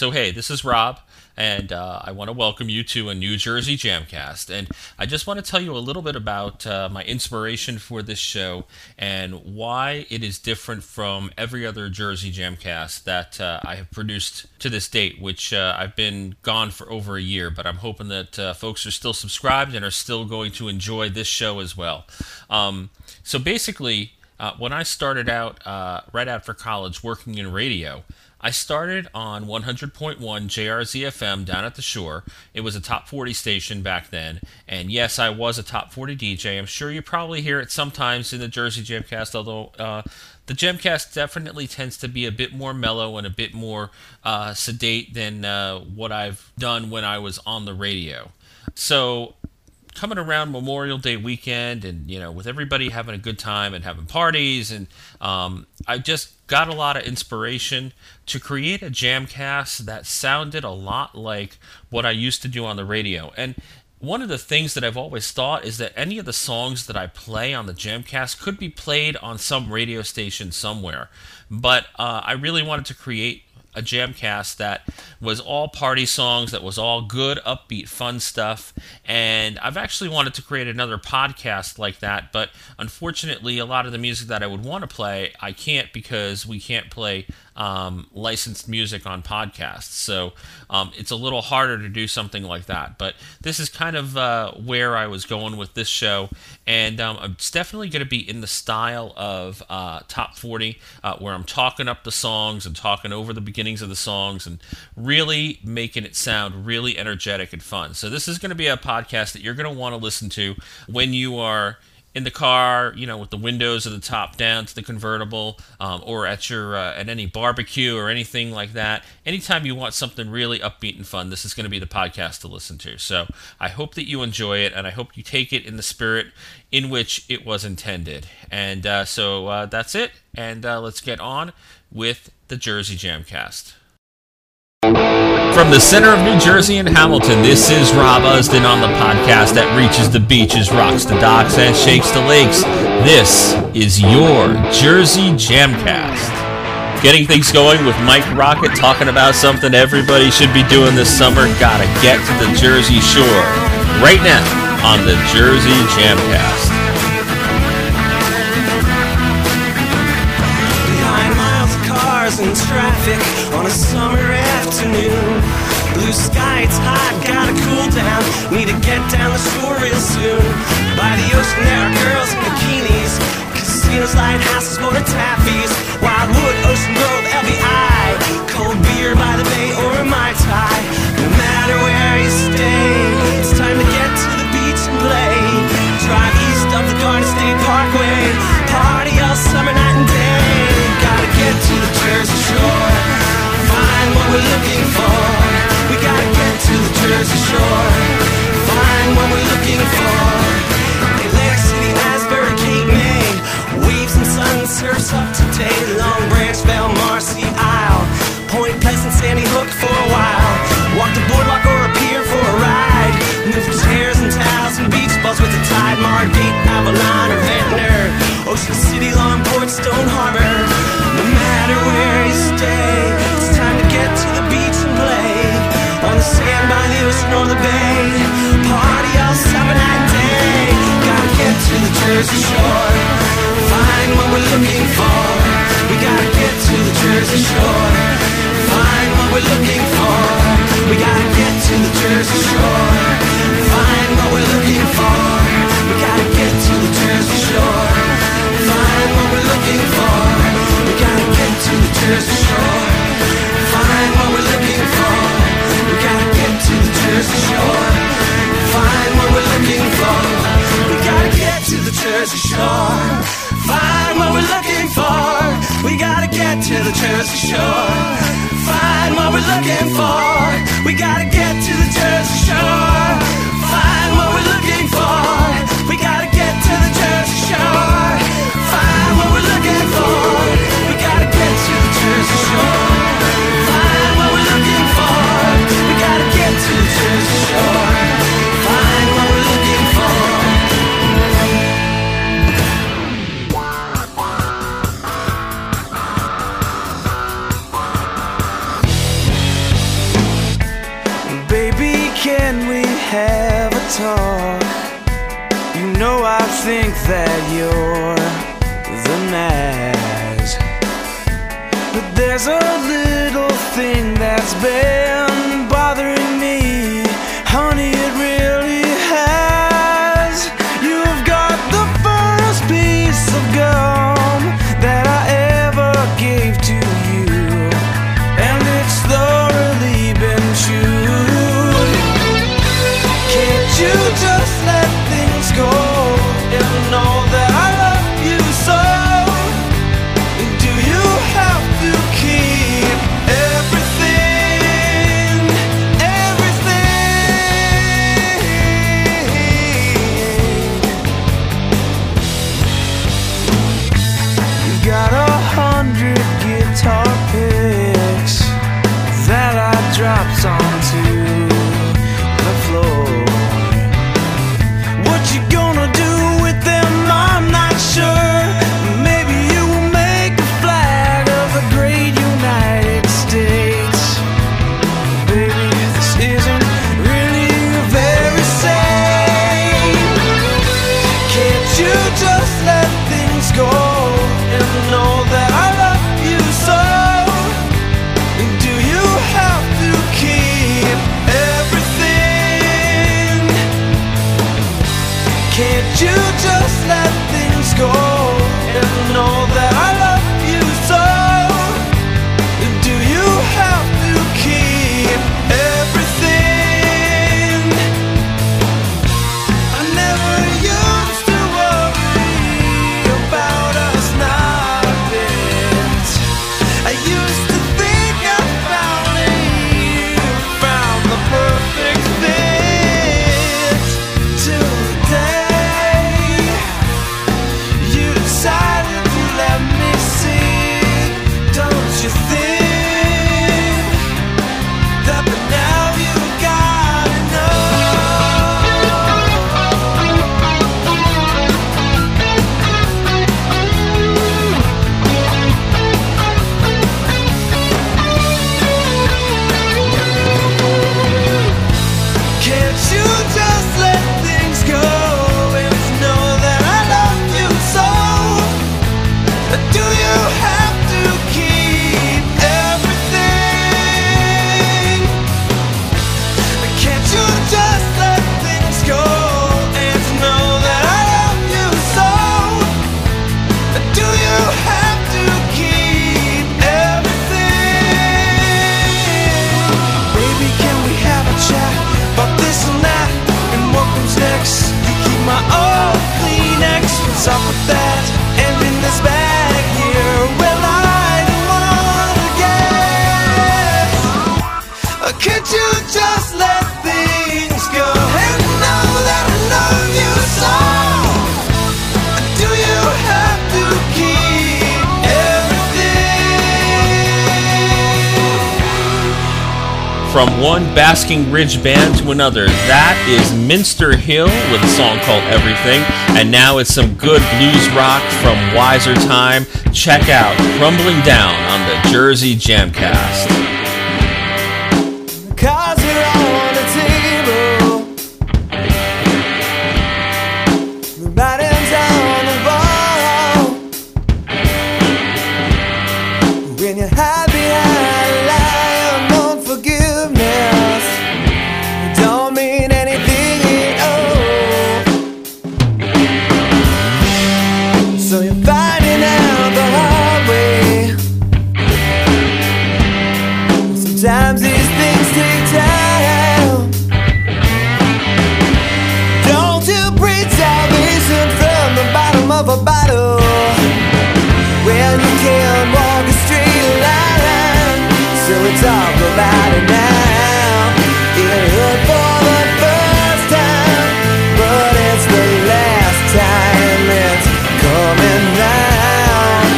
So hey, this is Rob, and I want to welcome you to a New Jersey Jamcast. And I just want to tell you a little bit about my inspiration for this show and why it is different from every other Jersey Jamcast that I have produced to this date, which I've been gone for over a year, but I'm hoping that folks are still subscribed and are still going to enjoy this show as well. So basically, when I started out right after college working in radio, I started on 100.1 JRZFM down at the shore. It was a top 40 station back then, and yes, I was a top 40 DJ. I'm sure you probably hear it sometimes in the Jersey Jamcast, although the Jamcast definitely tends to be a bit more mellow and a bit more sedate than what I've done when I was on the radio. So coming around Memorial Day weekend, and with everybody having a good time and having parties, and I just got a lot of inspiration to create a Jamcast that sounded a lot like what I used to do on the radio. And one of the things that I've always thought is that any of the songs that I play on the Jamcast could be played on some radio station somewhere, but I really wanted to create a Jamcast that was all party songs, that was all good, upbeat, fun stuff. And I've actually wanted to create another podcast like that, but unfortunately, a lot of the music that I would want to play, I can't, because we can't play licensed music on podcasts. So it's a little harder to do something like that. But this is kind of where I was going with this show. And it's definitely going to be in the style of Top 40, where I'm talking up the songs and talking over the beginnings of the songs and really making it sound really energetic and fun. So this is going to be a podcast that you're going to want to listen to when you are in the car, with the windows of the top down to the convertible, or at your at any barbecue or anything like that. Anytime you want something really upbeat and fun, this is going to be the podcast to listen to. So I hope that you enjoy it, and I hope you take it in the spirit in which it was intended. And so that's it, and let's get on with the Jersey Jamcast. From the center of New Jersey and Hamilton, this is Rob Usden on the podcast that reaches the beaches, rocks the docks, and shakes the lakes. This is your Jersey Jamcast. Getting things going with Mike Rocket, talking about something everybody should be doing this summer. Gotta get to the Jersey Shore. Right now on the Jersey Jamcast. And traffic on a summer afternoon. Blue sky, it's hot, gotta cool down. Need to get down the shore real soon. By the ocean there are girls in bikinis, casinos, lighthouses, motor taffies. Wildwood, Ocean Grove, LBI. Cold beer by the bay or a Mai Tai. No matter where you stay, it's time to get to the beach and play. Drive east of the Garden State Parkway. Party all summer night and day. Gotta get to the Jersey Shore, find what we're looking for. We gotta get to the Jersey Shore, find what we're looking for. Atlantic City, Asbury, Cape May, waves and sun surfs up today. Long Branch, Marcy, Isle, Point Pleasant, Sandy Hook for a while. Walk the boardwalk or a pier for a ride. Move chairs and towels and beach balls with the tide. Margate, Avalon, or Ventnor, Ocean City, Longport, Stone Harbor. No matter where you stay, it's time to get to the beach and play. On the sand, by the ocean, or the bay. Party all summer night and day. Gotta get to the Jersey Shore, find what we're looking for. We gotta get to the Jersey Shore, find what we're looking for. We gotta get to the Jersey Shore, find what we're looking for. We gotta get to the Jersey Shore, find what we're looking for. We gotta get to the Jersey Shore, find what we're looking for. We gotta get to the Jersey Shore, find what we're looking for. We gotta get to the Jersey Shore, find what we're looking for. We gotta get to the Jersey Shore, find what we're looking for. We gotta get to the Jersey Shore, find what we're looking for. We gotta get to the Jersey Shore, find what we're looking for. Jersey Shore, find what we're looking for. We gotta get to the Jersey Shore, find what we're looking for. can we have a talk? You know I think that you're the nice, but there's a little thing that's been bothering me, honey, it really has. You've got the first piece of gum that I ever gave to you, and it's thoroughly been chewed. Can't you just let things go and know that I love you so? And do you have to keep everything? You got 100 guitar picks that I dropped onto the floor. What you gonna do with them, I'm not sure. Maybe you will make a flag of the great United States. Baby, this isn't really very safe. Can't you just let things go and know that I love you so? And do you have to keep everything? Can't you just let things go and know that I love you so? And do you have to keep everything? I never used to worry about us not being. I used to think I found it. You found the perfect fit. Till the day you decided to let me see. Don't you think that by now you've got enough? Can't you just let things go and know that I love you so? Do you have to keep everything? Can't you just let things go and know that I love you so? Do you have to keep everything? Baby, can we have a chat about this and that and what comes next? You keep my old Kleenex. What's up with that? And in this bag here, well, I don't wanna guess. Can't you just let things go and know that I love you so? Do you have to keep everything? From one Basking Ridge band to another, that is Minster Hill with a song called Everything. And now it's some good blues rock from Wiser Time. Check out Crumbling Down on the Jersey Jamcast. Cards are all on the table. The writing's on the wall. When you hide behind a lie of unforgiveness, it don't mean anything at all. So you're finding out the hard way. Sometimes these things take time. Don't you preach salvation from the bottom of a bottle when you can't walk a straight line. So we talk about it now. It hurt for the first time, but it's the last time it's coming round.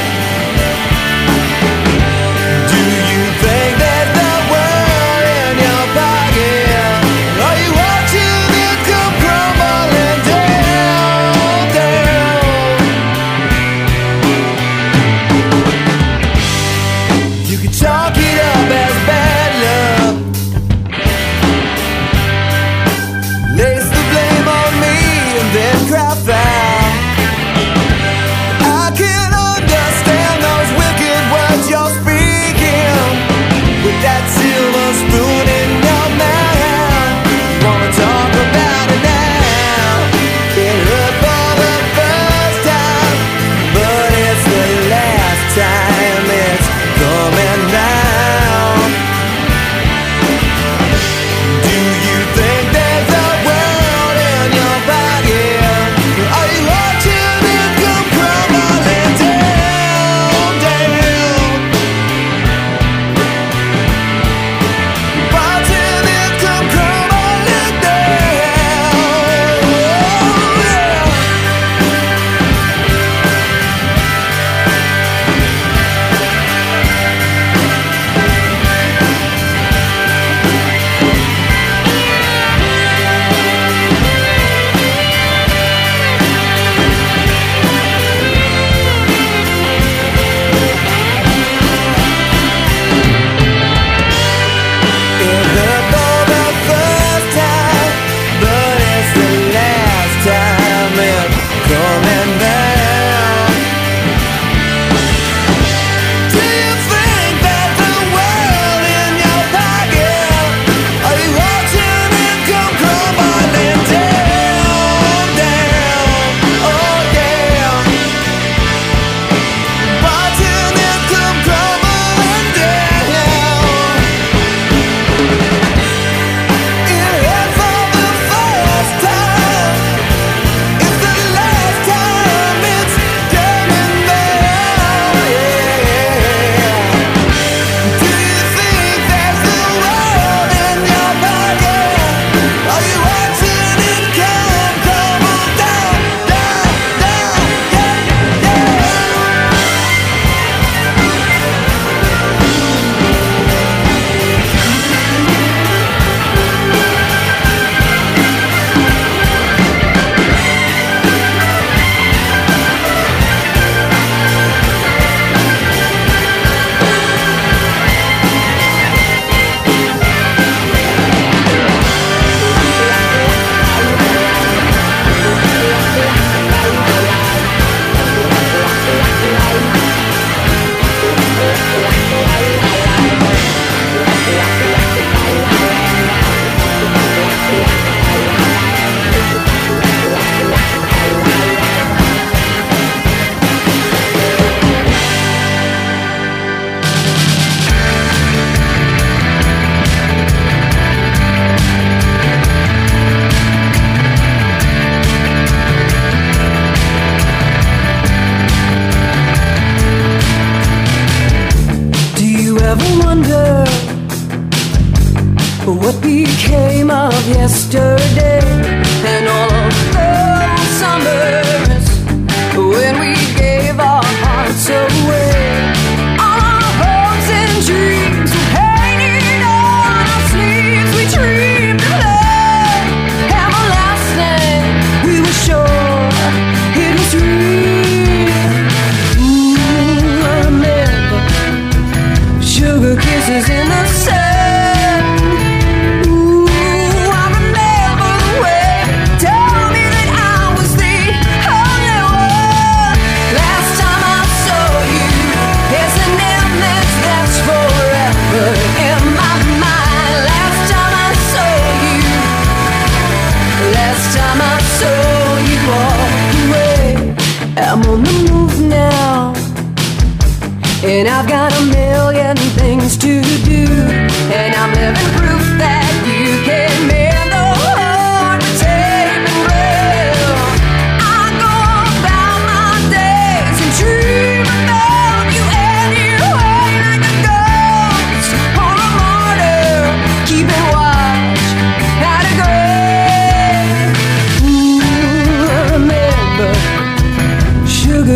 Do you think that the world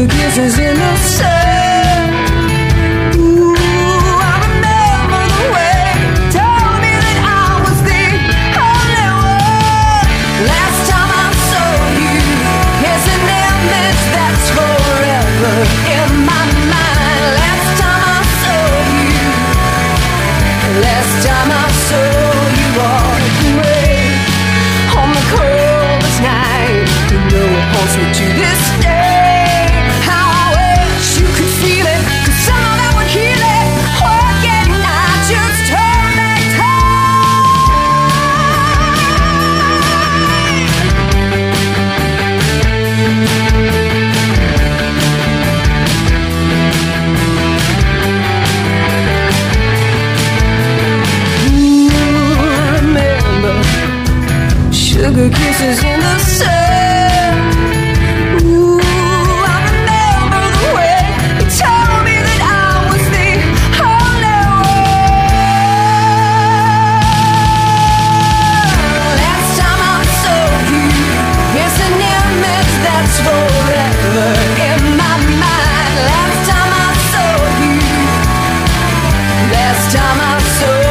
Kisses in the sun. Ooh. dances in the sun. Ooh, I remember the way you told me that I was the only one. Last time I saw you, it's an image that's forever in my mind. Last time I saw you, last time I saw you.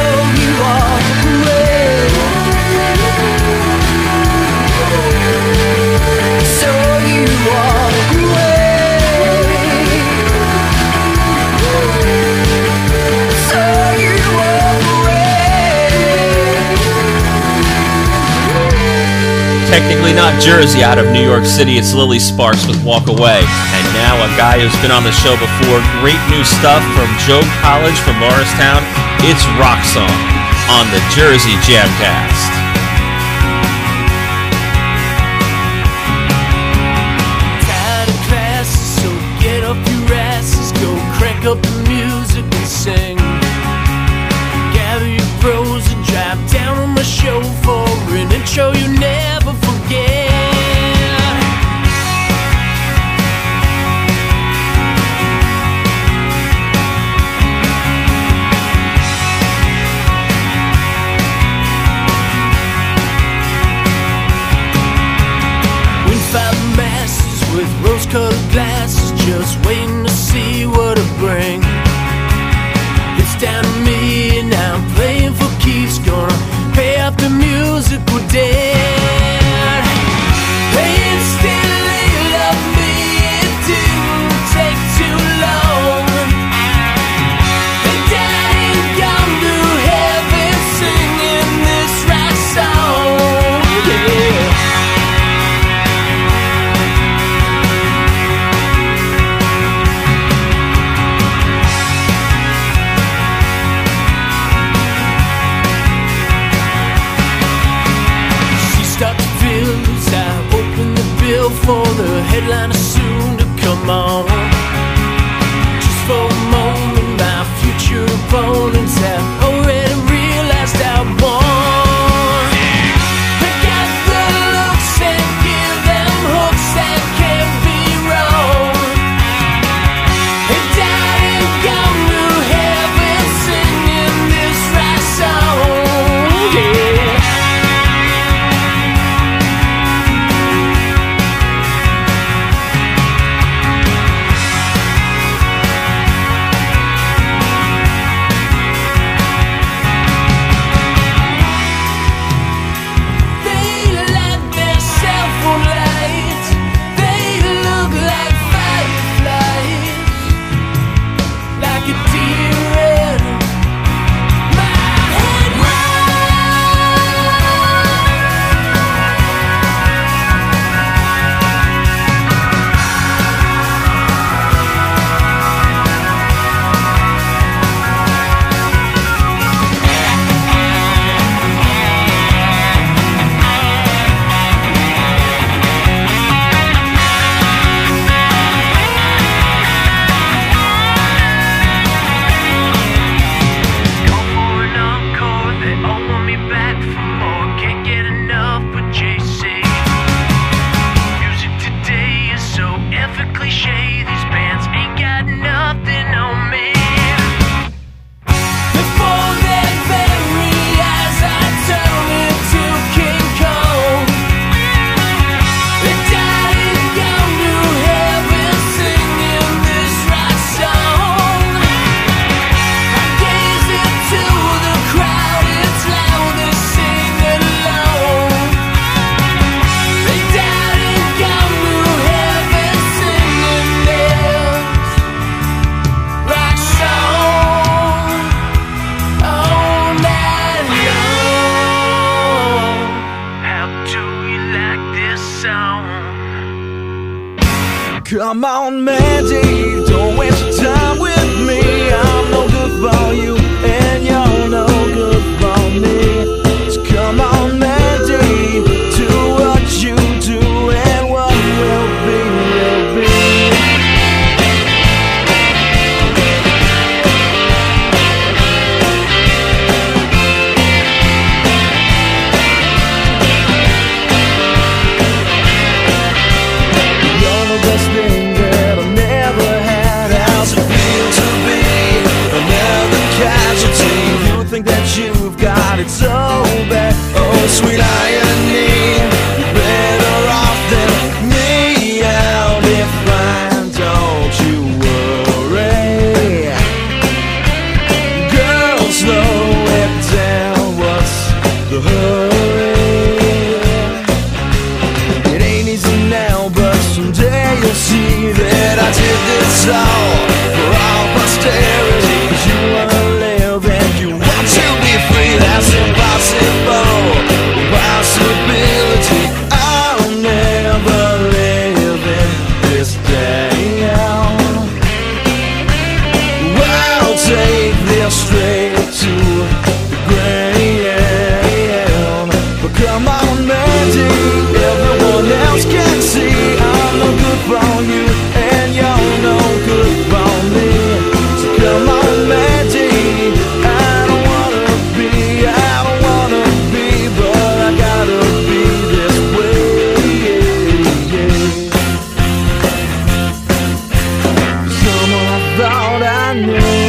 Technically not Jersey, out of New York City, it's Lily Sparks with Walk Away. And now a guy who's been on the show before, great new stuff from Joe College from Morristown, it's Rock Song on the Jersey Jamcast. Tired of class, so get up your asses, go crank up the music and sing. Gather your bros and drive down on my show for an intro you never. Rose-colored glasses, just waiting to see what it brings. It's down to me, and I'm playing for keeps. Gonna pay off the musical debt. Hey, it's still in love me. It didn't take too long. The daddy gone to heaven singing this right song. Yeah. For the headline is soon to come on. Just for a moment, my future opponents have already realized I won. Come on, Mandy, don't waste your time with me. I'm no good for you, and you're no good for me. So come on, Mandy, do what you do, and what will be, will be. the hurry. It ain't easy now, but someday you'll see that I did this all for all posterity. Cause you wanna live and you want to be free. That's impossible, impossibility. I'll never live in this day now. I'll take this straight to the ground. But come on, Mandy, everyone else can see I'm no good from you, and you're no good from me. So come on, Mandy, I don't wanna be, but I gotta be this way. Someone I thought I knew,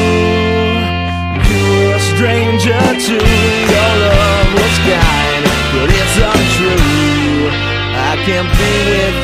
stranger to your love was kind, but it's untrue. I can't be with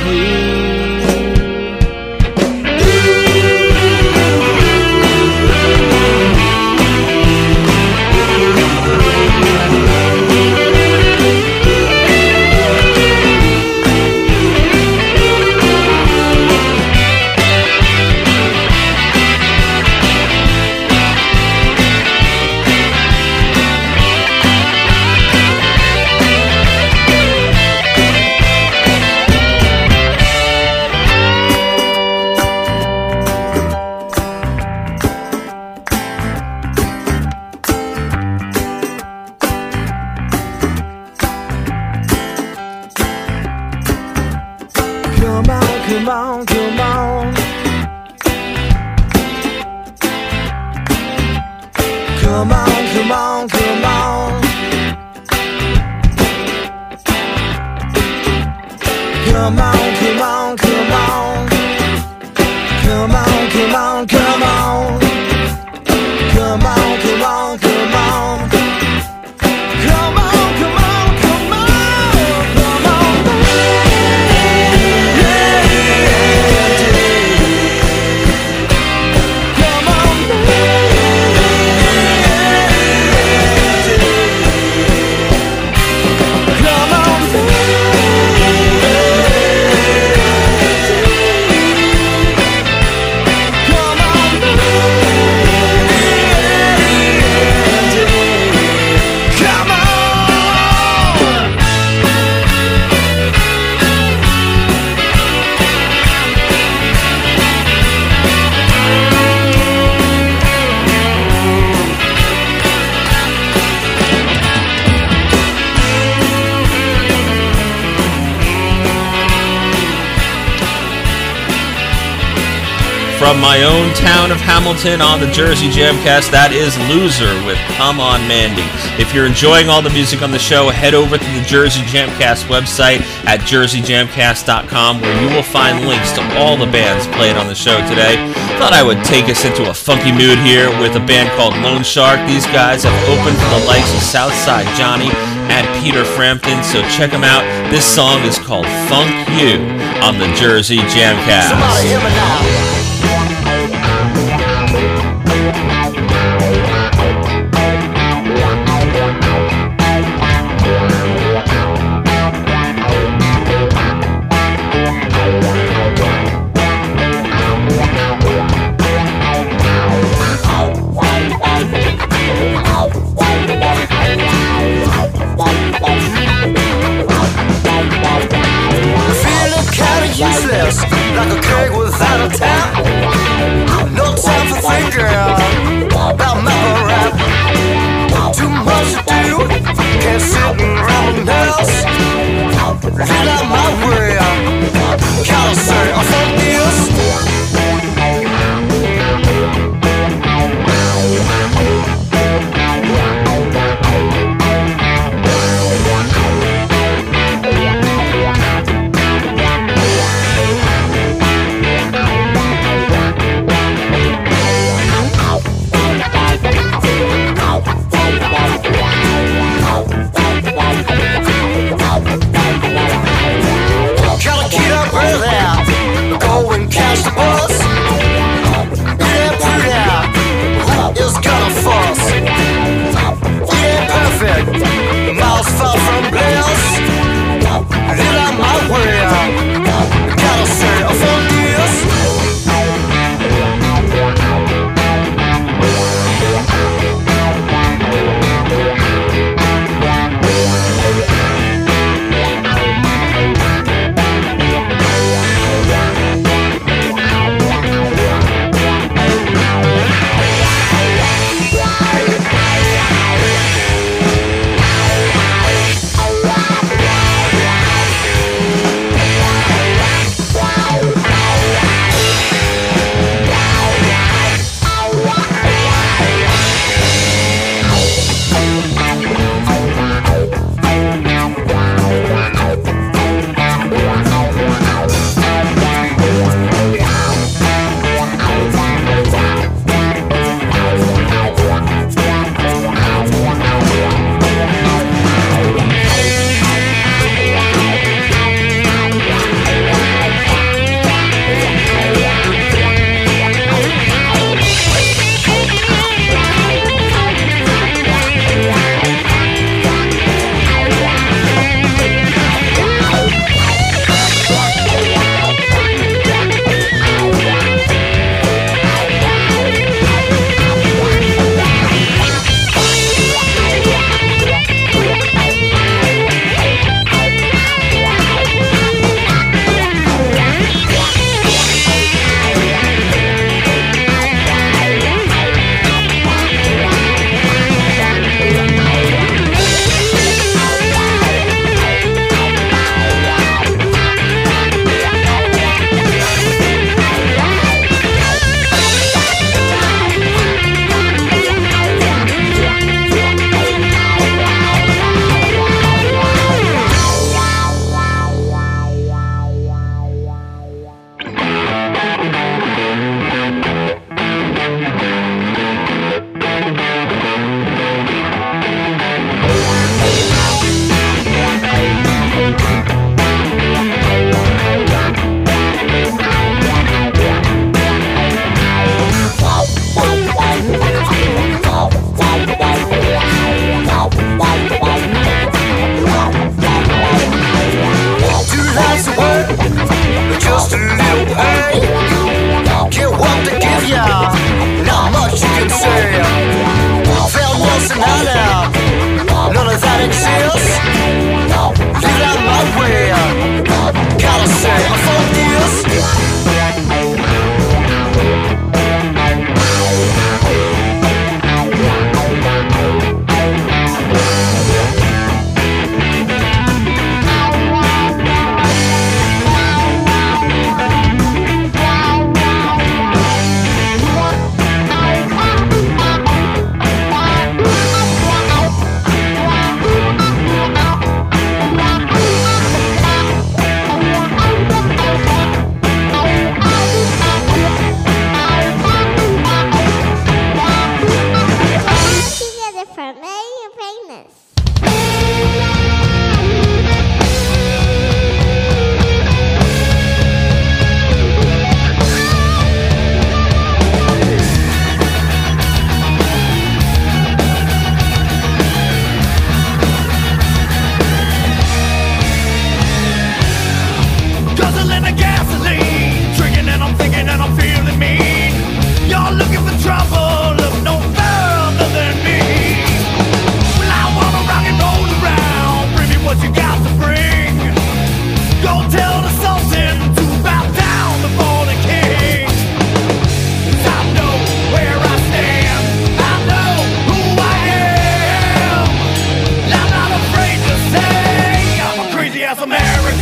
my own town of Hamilton on the Jersey Jamcast. That is Loser with Come On Mandy. If you're enjoying all the music on the show, head over to the Jersey Jamcast website at jerseyjamcast.com, where you will find links to all the bands played on the show today. Thought I would take us into a funky mood here with a band called Lone Shark. These guys have opened for the likes of Southside Johnny and Peter Frampton, so check them out. This song is called Funk You on the Jersey Jamcast. Somebody hear me now. Useless, like a cake without a tap.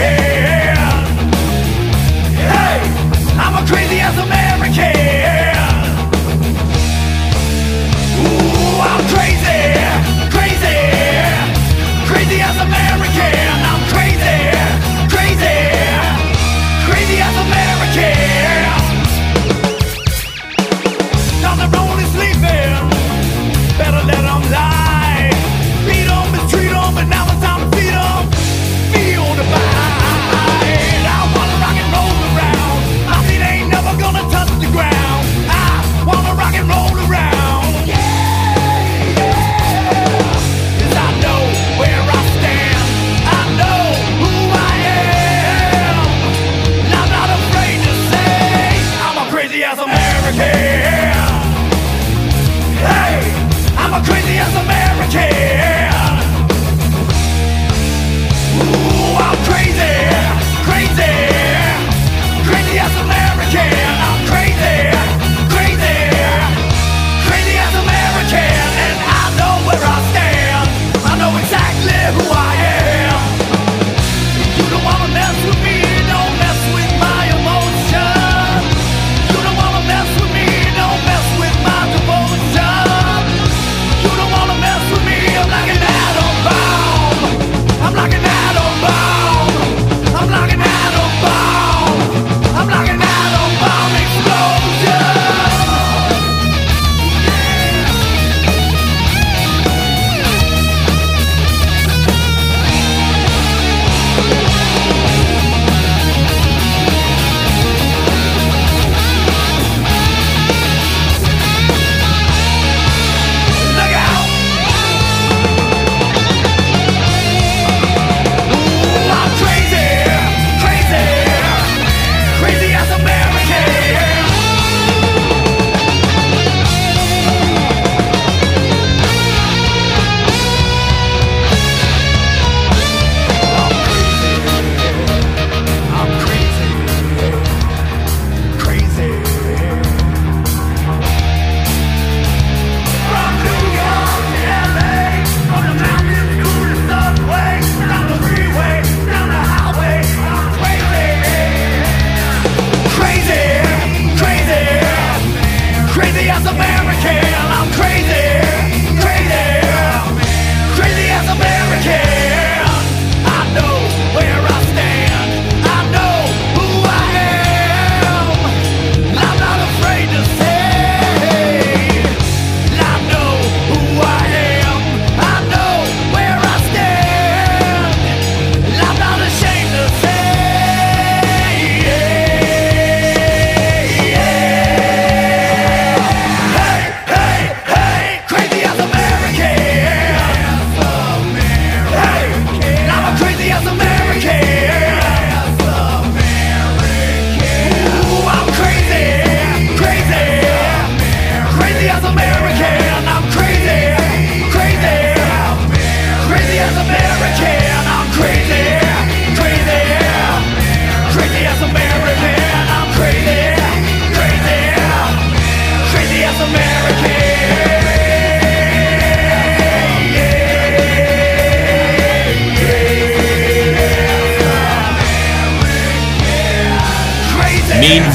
American. Hey, I'm a crazy ass American. Ooh, I'm crazy, crazy, crazy ass American. I'm crazy, crazy, crazy ass American. Now the road is sleeping, better let them lie. Crazy as American. Ooh, I'm crazy, crazy, crazy as American. I'm crazy, crazy, crazy as American. And I know where I stand. I know exactly who I am. If you don't wanna mess with me, don't mess with my emotions. You don't wanna mess with me, don't mess with my devotion.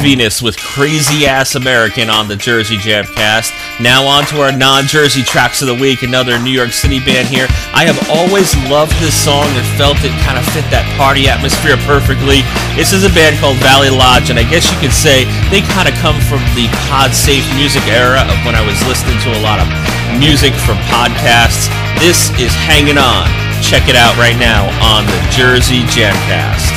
Venus with Crazy Ass American on the Jersey Jamcast. Now on to our non-Jersey tracks of the week. Another New York City band here. I have always loved this song and felt it kind of fit that party atmosphere perfectly. This is a band called Valley Lodge, and I guess you could say they kind of come from the pod-safe music era of when I was listening to a lot of music from podcasts. This is Hangin' On. Check it out right now on the Jersey Jamcast.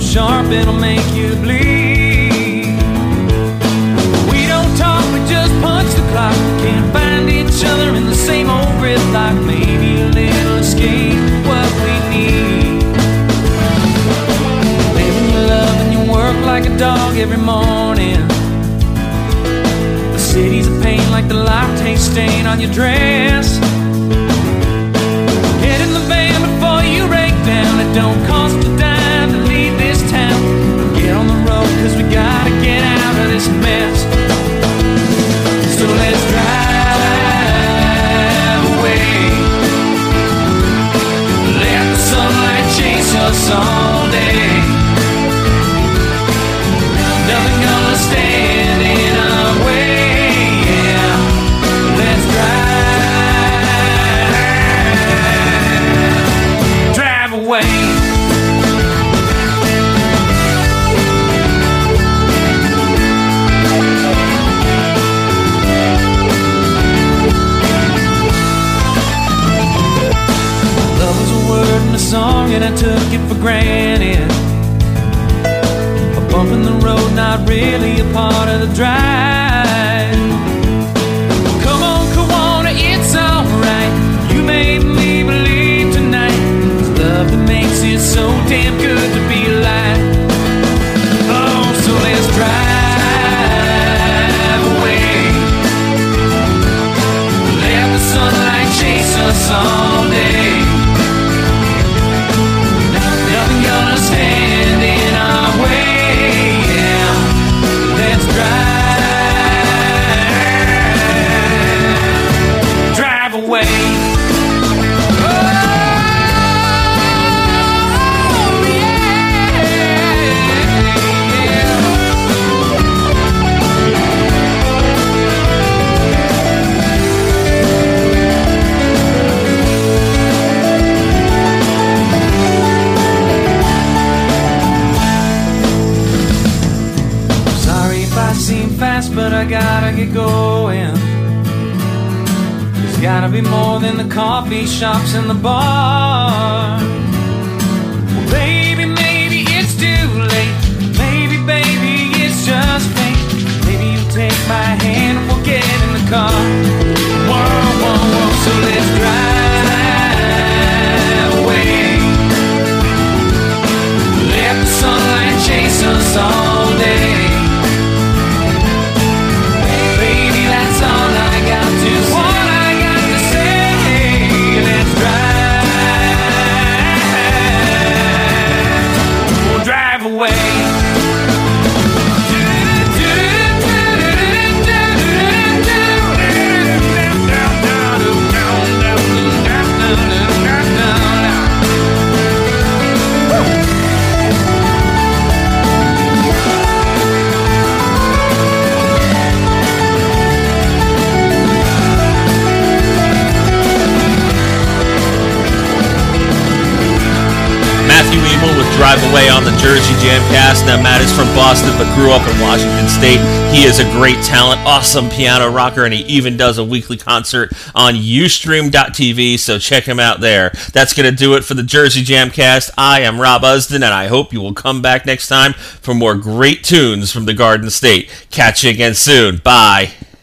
so sharp it'll make you bleed. We don't talk, we just punch the clock. We can't find each other in the same old gridlock. Maybe a little escape, what we need. Living your love and you work like a dog every morning. The city's a pain like the latte stain on your dress. Get in the van before you break down. It don't cost a dime to leave this town. Get on the road, cause we gotta get out of this mess. So let's drive away. Let the sunlight chase us all day. Nothing gonna stand in our way. Yeah, let's drive away. A song and I took it for granted. A bump in the road, not really a part of the drive. Come on, Kawana, it's alright. You made me believe tonight. It's love that makes it so damn good to be alive. Oh, so let's drive away. Let the sunlight chase us all day. But I gotta get going. There's gotta be more than the coffee shops and the bar. Well, baby, maybe it's too late. Maybe, baby, it's just fate. Maybe you take my hand and we'll get in the car. Whoa, whoa, whoa. So let's drive away. Let the sunlight chase us all day. Drive away on the Jersey Jamcast. Now, Matt is from Boston, but grew up in Washington State. He is a great talent, awesome piano rocker, and he even does a weekly concert on Ustream.tv, so check him out there. That's going to do it for the Jersey Jamcast. I am Rob Usden, and I hope you will come back next time for more great tunes from the Garden State. Catch you again soon. Bye.